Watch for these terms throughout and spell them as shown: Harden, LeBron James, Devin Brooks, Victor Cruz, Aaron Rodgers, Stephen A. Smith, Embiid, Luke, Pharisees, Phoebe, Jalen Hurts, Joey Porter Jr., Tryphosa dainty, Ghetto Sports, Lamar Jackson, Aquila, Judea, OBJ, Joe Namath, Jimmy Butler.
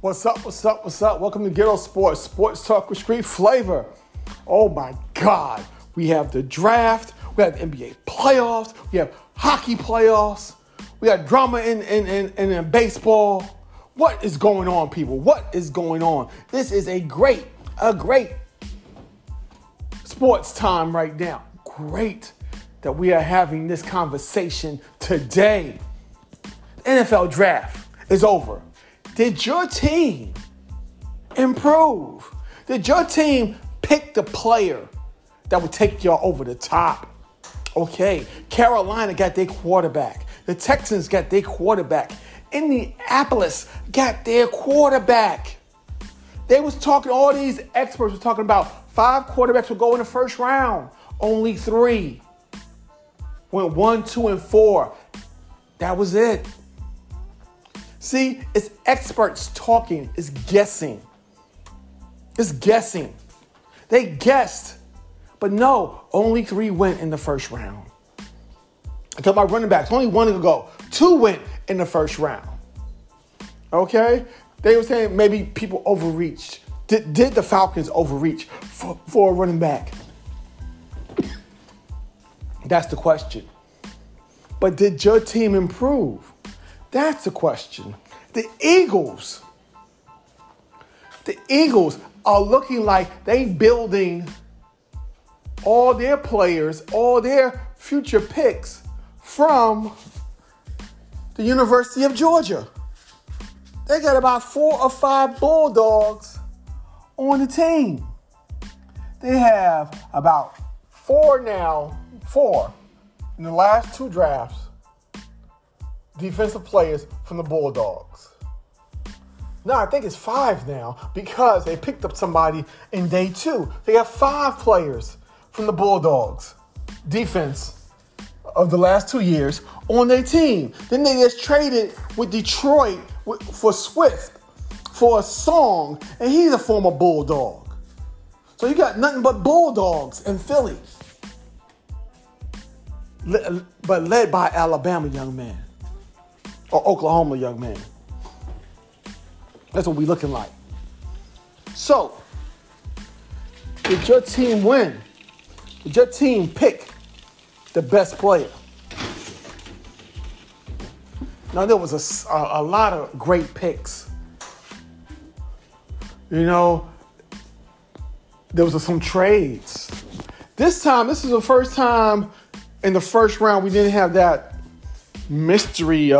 What's up, what's up, what's up? Welcome to Ghetto Sports, sports talk with street flavor. Oh my God, we have the draft, we have NBA playoffs, we have hockey playoffs, we got drama in baseball. What is going on, people? What is going on? This is a great sports time right now. Great that we are having this conversation today. The NFL draft is over. Did your team improve? Did your team pick the player that would take y'all over the top? Okay, Carolina got their quarterback. The Texans got their quarterback. Indianapolis got their quarterback. They was talking, all these experts were talking about 5 quarterbacks would go in the first round. Only 3. Went 1, 2, and 4. That was it. See, it's experts talking. It's guessing. It's guessing. They guessed. But no, only 3 went in the first round. I told my running backs, only 1 to go. 2 went in the first round. Okay? They were saying maybe people overreached. Did the Falcons overreach for a running back? That's the question. But did your team improve? That's the question. The Eagles are looking like they building all their players, all their future picks from the University of Georgia. They got about 4 or 5 Bulldogs on the team. They have about 4 in the last 2 drafts. Defensive players from the Bulldogs. No, I think it's 5 now because they picked up somebody in day 2. They got 5 players from the Bulldogs defense of the last 2 years on their team. Then they just traded with Detroit for Swift for a song, and he's a former Bulldog. So you got nothing but Bulldogs in Philly, but led by Alabama young man. Or Oklahoma young man. That's what we looking like. So, did your team win? Did your team pick the best player? Now, there was a lot of great picks. You know, there was some trades. This is the first time in the first round we didn't have that mystery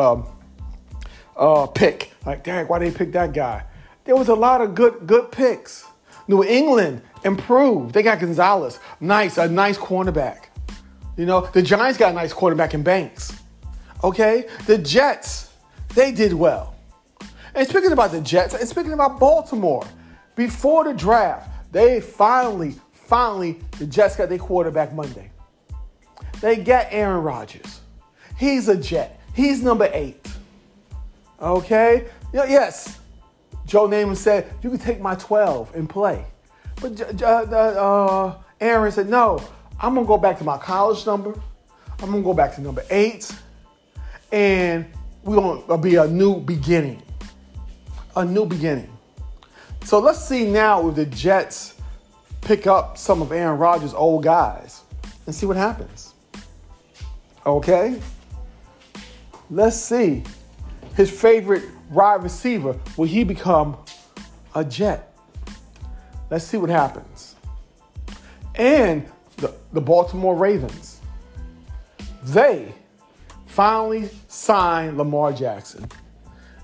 pick. Like, dang, why they pick that guy? There was a lot of good picks. New England improved. They got Gonzalez. A nice cornerback. You know, the Giants got a nice quarterback in Banks. Okay? The Jets, they did well. And speaking about the Jets, and speaking about Baltimore, before the draft, they finally, the Jets got their quarterback Monday. They got Aaron Rodgers. He's a Jet. He's number 8. Okay? Yes, Joe Namath said, you can take my 12 and play. But Aaron said, no, I'm going to go back to my college number. I'm going to go back to number 8. And we're going to be a new beginning. A new beginning. So let's see now if the Jets pick up some of Aaron Rodgers' old guys and see what happens. Okay? Let's see. His favorite wide receiver, will he become a Jet? Let's see what happens. And the Baltimore Ravens, they finally signed Lamar Jackson.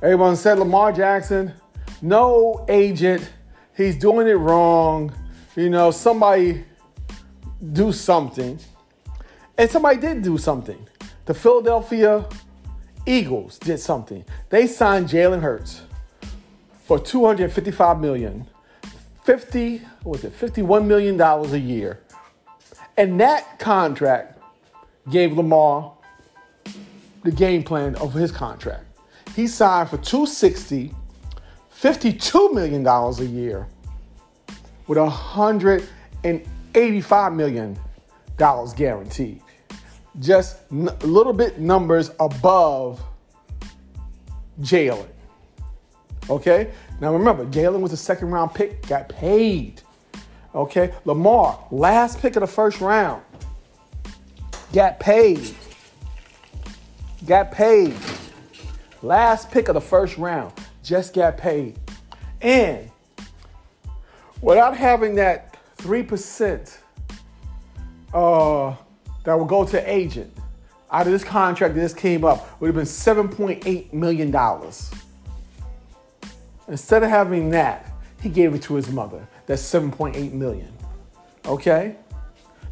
Everyone said Lamar Jackson, no agent, he's doing it wrong. You know, somebody do something. And somebody did do something. The Philadelphia Eagles did something. They signed Jalen Hurts for $255 million, $51 million a year. And that contract gave Lamar the game plan of his contract. He signed for $260, $52 million a year with $185 million guaranteed. Just a little bit numbers above Jalen. Okay? Now remember, Jalen was a second-round pick, got paid. Okay? Lamar, last pick of the first round, got paid. Got paid. Last pick of the first round, just got paid. And without having that 3% that will go to agent, out of this contract that just came up, would have been $7.8 million. Instead of having that, he gave it to his mother. That's $7.8 million. Okay?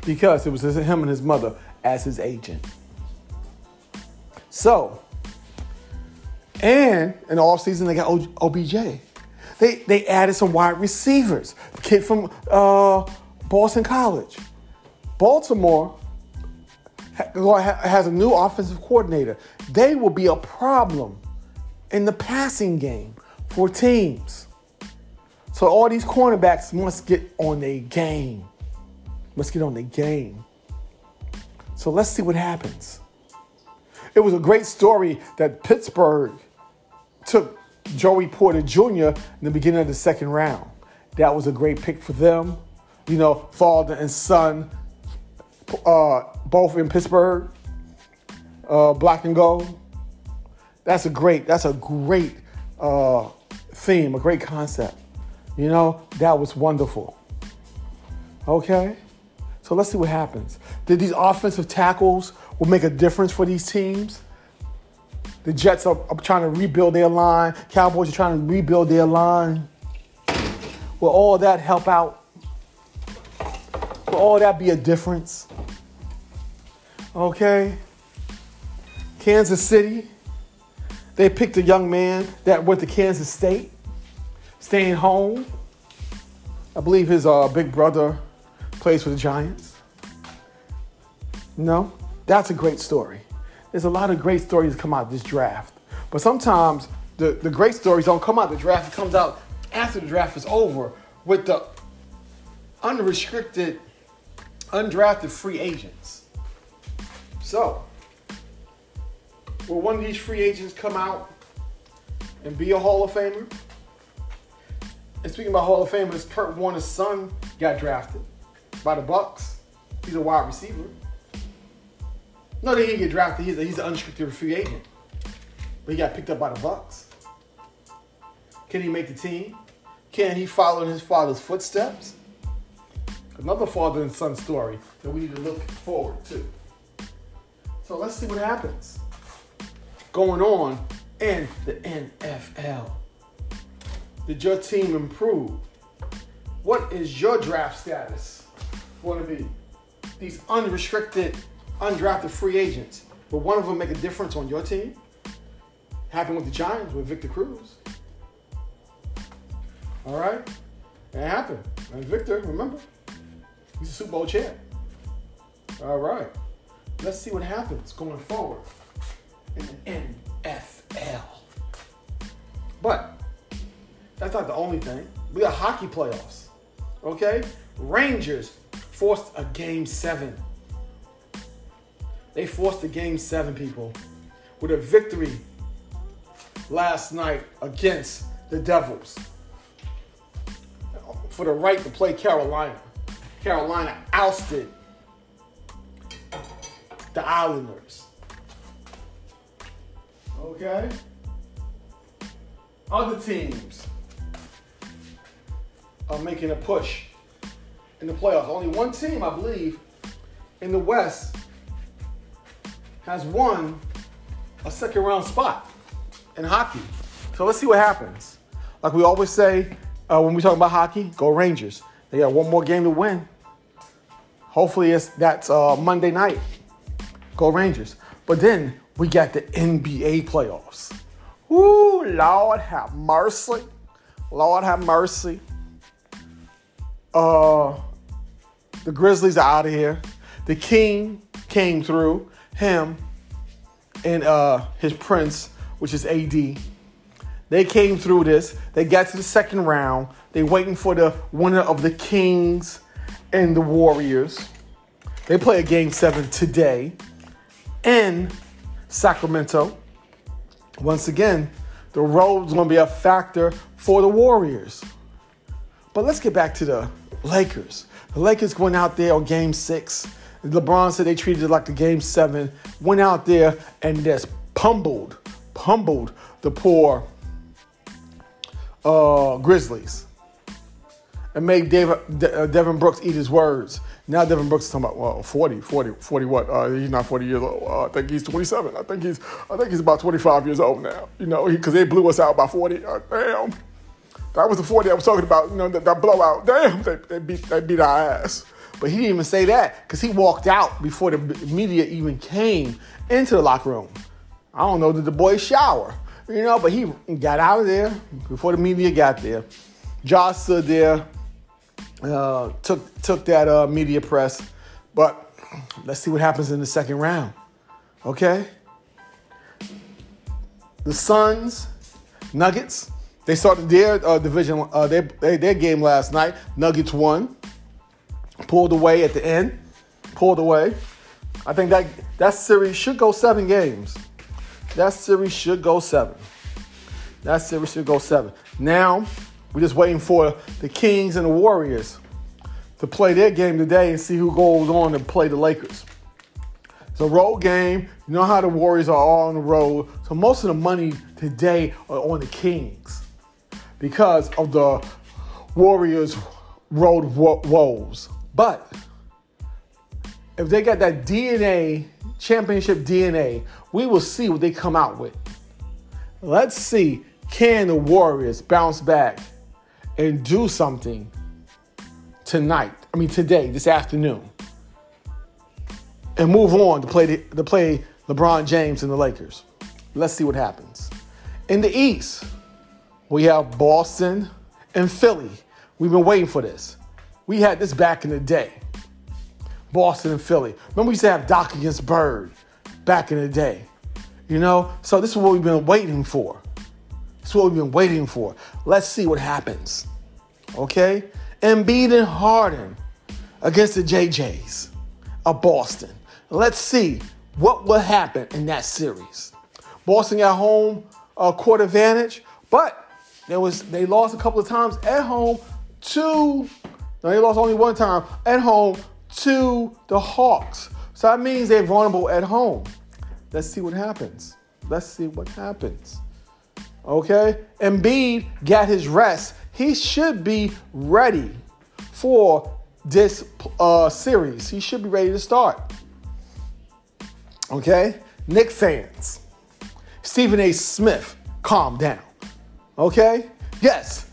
Because it was him and his mother as his agent. So, and in the offseason, they got OBJ. They added some wide receivers. Kid from Boston College. Baltimore has a new offensive coordinator. They will be a problem in the passing game for teams. So all these cornerbacks must get on their game. Must get on their game. So let's see what happens. It was a great story that Pittsburgh took Joey Porter Jr. in the beginning of the second round. That was a great pick for them. You know, father and son, both in Pittsburgh, black and gold. That's a great theme, a great concept. You know, that was wonderful. Okay? So let's see what happens. Did these offensive tackles will make a difference for these teams? The Jets are trying to rebuild their line. Cowboys are trying to rebuild their line. Will all that help out? Will all that be a difference? Okay. Kansas City, they picked a young man that went to Kansas State, staying home. I believe his big brother plays for the Giants. No, that's a great story. There's a lot of great stories that come out of this draft. But sometimes the great stories don't come out of the draft. It comes out after the draft is over with the unrestricted, undrafted free agents. So, will one of these free agents come out and be a Hall of Famer? And speaking about Hall of Famers, Kurt Warner's son got drafted by the Bucks. He's a wide receiver. No, they didn't get drafted. He's an unrestricted free agent. But he got picked up by the Bucks. Can he make the team? Can he follow in his father's footsteps? Another father and son story that we need to look forward to. So let's see what happens going on in the NFL. Did your team improve? What is your draft status going to be? These unrestricted, undrafted free agents. Will one of them make a difference on your team? Happened with the Giants with Victor Cruz. All right? It happened. And Victor, remember, he's a Super Bowl champ. All right. Let's see what happens going forward in the NFL. But that's not the only thing. We got hockey playoffs. Okay? Rangers forced a Game 7. They forced a Game 7, people, with a victory last night against the Devils for the right to play Carolina. Carolina ousted the Islanders. Okay? Other teams are making a push in the playoffs. Only one team, I believe, in the West has won a second round spot in hockey. So let's see what happens. Like we always say when we talk about hockey, go Rangers. They got one more game to win. Hopefully that's Monday night. Go Rangers. But then we got the NBA playoffs. Ooh, Lord have mercy. Lord have mercy. The Grizzlies are out of here. The King came through. Him and his prince, which is AD, they came through this. They got to the second round. They waiting for the winner of the Kings and the Warriors. They play a Game 7 today in Sacramento. Once again, The road's going to be a factor for the Warriors. But let's get back to the Lakers. The Lakers went out there on Game 6. LeBron said they treated it like the Game 7. Went out there and just pummeled the poor Grizzlies. And made Devin Brooks eat his words. Now Devin Brooks is talking about, well, 40 what? He's not 40 years old. I think he's 27. I think he's about 25 years old now. You know, because they blew us out by 40. Damn. That was the 40 I was talking about, you know, that blowout. Damn, they beat our ass. But he didn't even say that because he walked out before the media even came into the locker room. I don't know, did the boys shower? You know, but he got out of there before the media got there. Josh stood there, took that media press. But let's see what happens in the second round, okay? The Suns, Nuggets. They started their division, their game last night. Nuggets won. Pulled away at the end. I think that series should go 7 games. Now, we're just waiting for the Kings and the Warriors to play their game today and see who goes on to play the Lakers. It's a road game. You know how the Warriors are all on the road. So most of the money today are on the Kings because of the Warriors' road woes. But if they got that DNA, championship DNA, we will see what they come out with. Let's see, can the Warriors bounce back and do something today, this afternoon, and move on to play LeBron James and the Lakers. Let's see what happens. In the East, we have Boston and Philly. We've been waiting for this. We had this back in the day, Boston and Philly. Remember we used to have Doc against Bird back in the day, you know? So this is what we've been waiting for. Let's see what happens, okay? Embiid and Harden against the JJs of Boston. Let's see what will happen in that series. Boston got home court advantage, but they lost a couple of times at home. They lost only one time at home to the Hawks. So that means they're vulnerable at home. Let's see what happens. Okay? Embiid got his rest. He should be ready for this series. He should be ready to start. Okay? Knicks fans, Stephen A. Smith, calm down. Okay? Yes.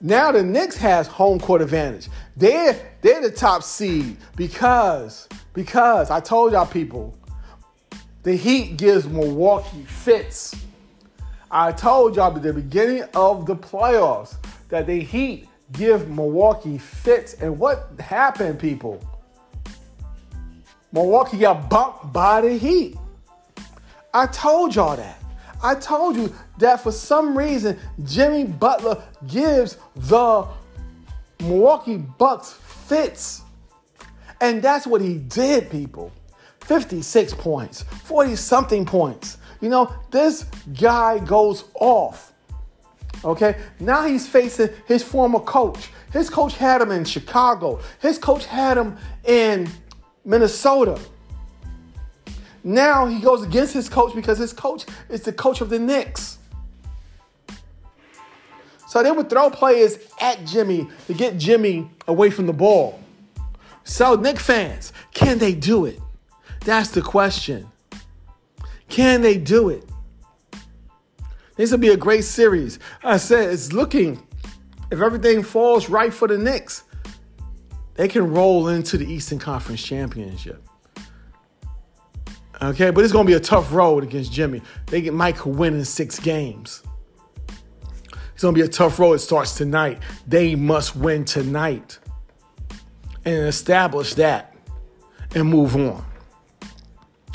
Now the Knicks has home court advantage. They're the top seed because I told y'all people, the Heat gives Milwaukee fits. I told y'all at the beginning of the playoffs that the Heat give Milwaukee fits. And what happened, people? Milwaukee got bumped by the Heat. I told y'all that. I told you that for some reason, Jimmy Butler gives the Milwaukee Bucks fits. And that's what he did, people. 56 points, 40-something points. You know, this guy goes off. Okay, now he's facing his former coach. His coach had him in Chicago. His coach had him in Minnesota. Now he goes against his coach because his coach is the coach of the Knicks. So they would throw players at Jimmy to get Jimmy away from the ball. So Knicks fans, can they do it? That's the question. Can they do it? This will be a great series. I said it's looking, if everything falls right for the Knicks, they can roll into the Eastern Conference Championship. Okay, but it's going to be a tough road against Jimmy. Mike could win in 6 games. It's going to be a tough road. It starts tonight. They must win tonight and establish that and move on.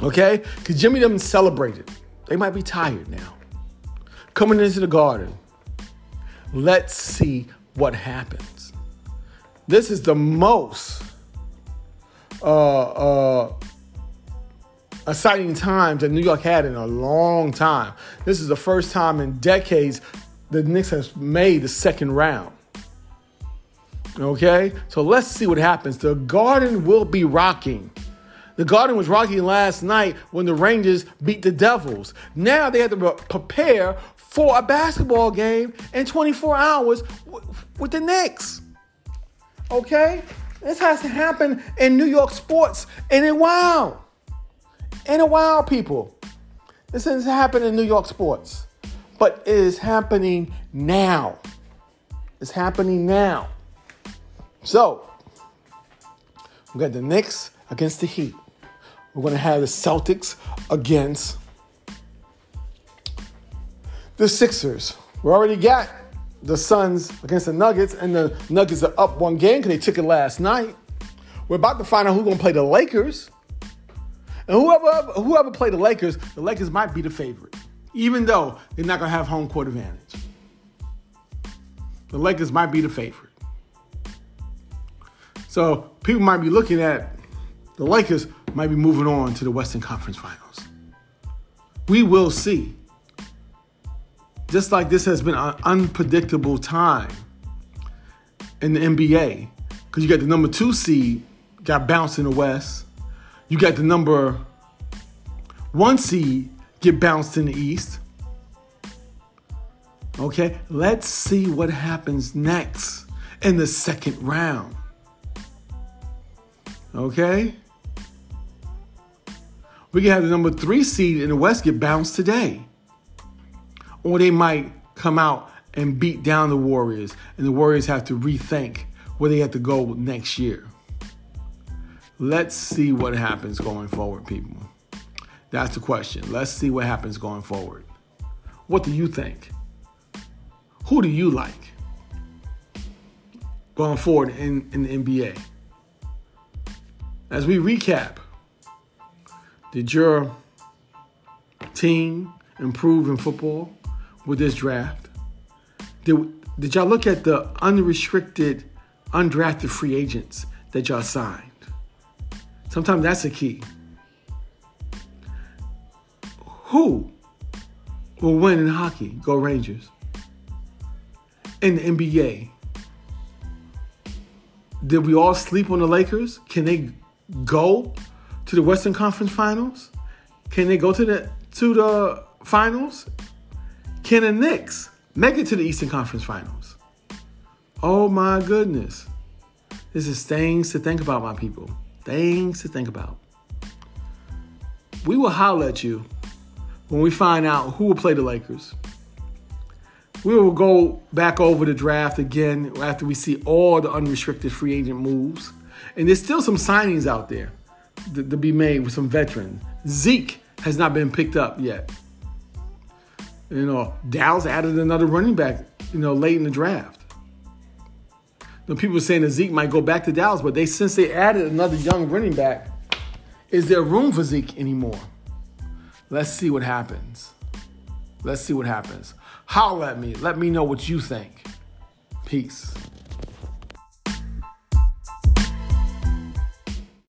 Okay, because Jimmy them celebrated. They might be tired now. Coming into the Garden, let's see what happens. This is the most exciting times that New York had in a long time. This is the first time in decades the Knicks has made the second round. Okay, so let's see what happens. The Garden will be rocking. The Garden was rocking last night when the Rangers beat the Devils. Now they have to prepare for a basketball game in 24 hours with the Knicks. Okay, this has to happen in New York sports in a while, people. This has happened in New York sports, but it is happening now. It's happening now. So, we've got the Knicks against the Heat. We're going to have the Celtics against the Sixers. We already got the Suns against the Nuggets, and the Nuggets are up one game because they took it last night. We're about to find out who's going to play the Lakers. And whoever play the Lakers might be the favorite, even though they're not going to have home court advantage. The Lakers might be the favorite. So people might be looking at the Lakers might be moving on to the Western Conference Finals. We will see. Just like this has been an unpredictable time in the NBA, because you got the number 2 seed got bounced in the West. You got the number 1 seed get bounced in the East. Okay, let's see what happens next in the second round. Okay? We can have the number 3 seed in the West get bounced today. Or they might come out and beat down the Warriors, and the Warriors have to rethink where they have to go next year. Let's see what happens going forward, people. That's the question. Let's see what happens going forward. What do you think? Who do you like going forward in the NBA? As we recap, did your team improve in football with this draft? Did y'all look at the unrestricted, undrafted free agents that y'all signed? Sometimes that's a key. Who will win in hockey? Go Rangers. In the NBA, did we all sleep on the Lakers? Can they go to the Western Conference Finals? Can they go to the finals? Can the Knicks make it to the Eastern Conference Finals? Oh my goodness. This is things to think about, my people. Things to think about. We will holler at you when we find out who will play the Lakers. We will go back over the draft again after we see all the unrestricted free agent moves. And there's still some signings out there to be made with some veterans. Zeke has not been picked up yet. You know, Dallas added another running back, late in the draft. Now, people are saying that Zeke might go back to Dallas, but since they added another young running back, is there room for Zeke anymore? Let's see what happens. Holler at me. Let me know what you think. Peace.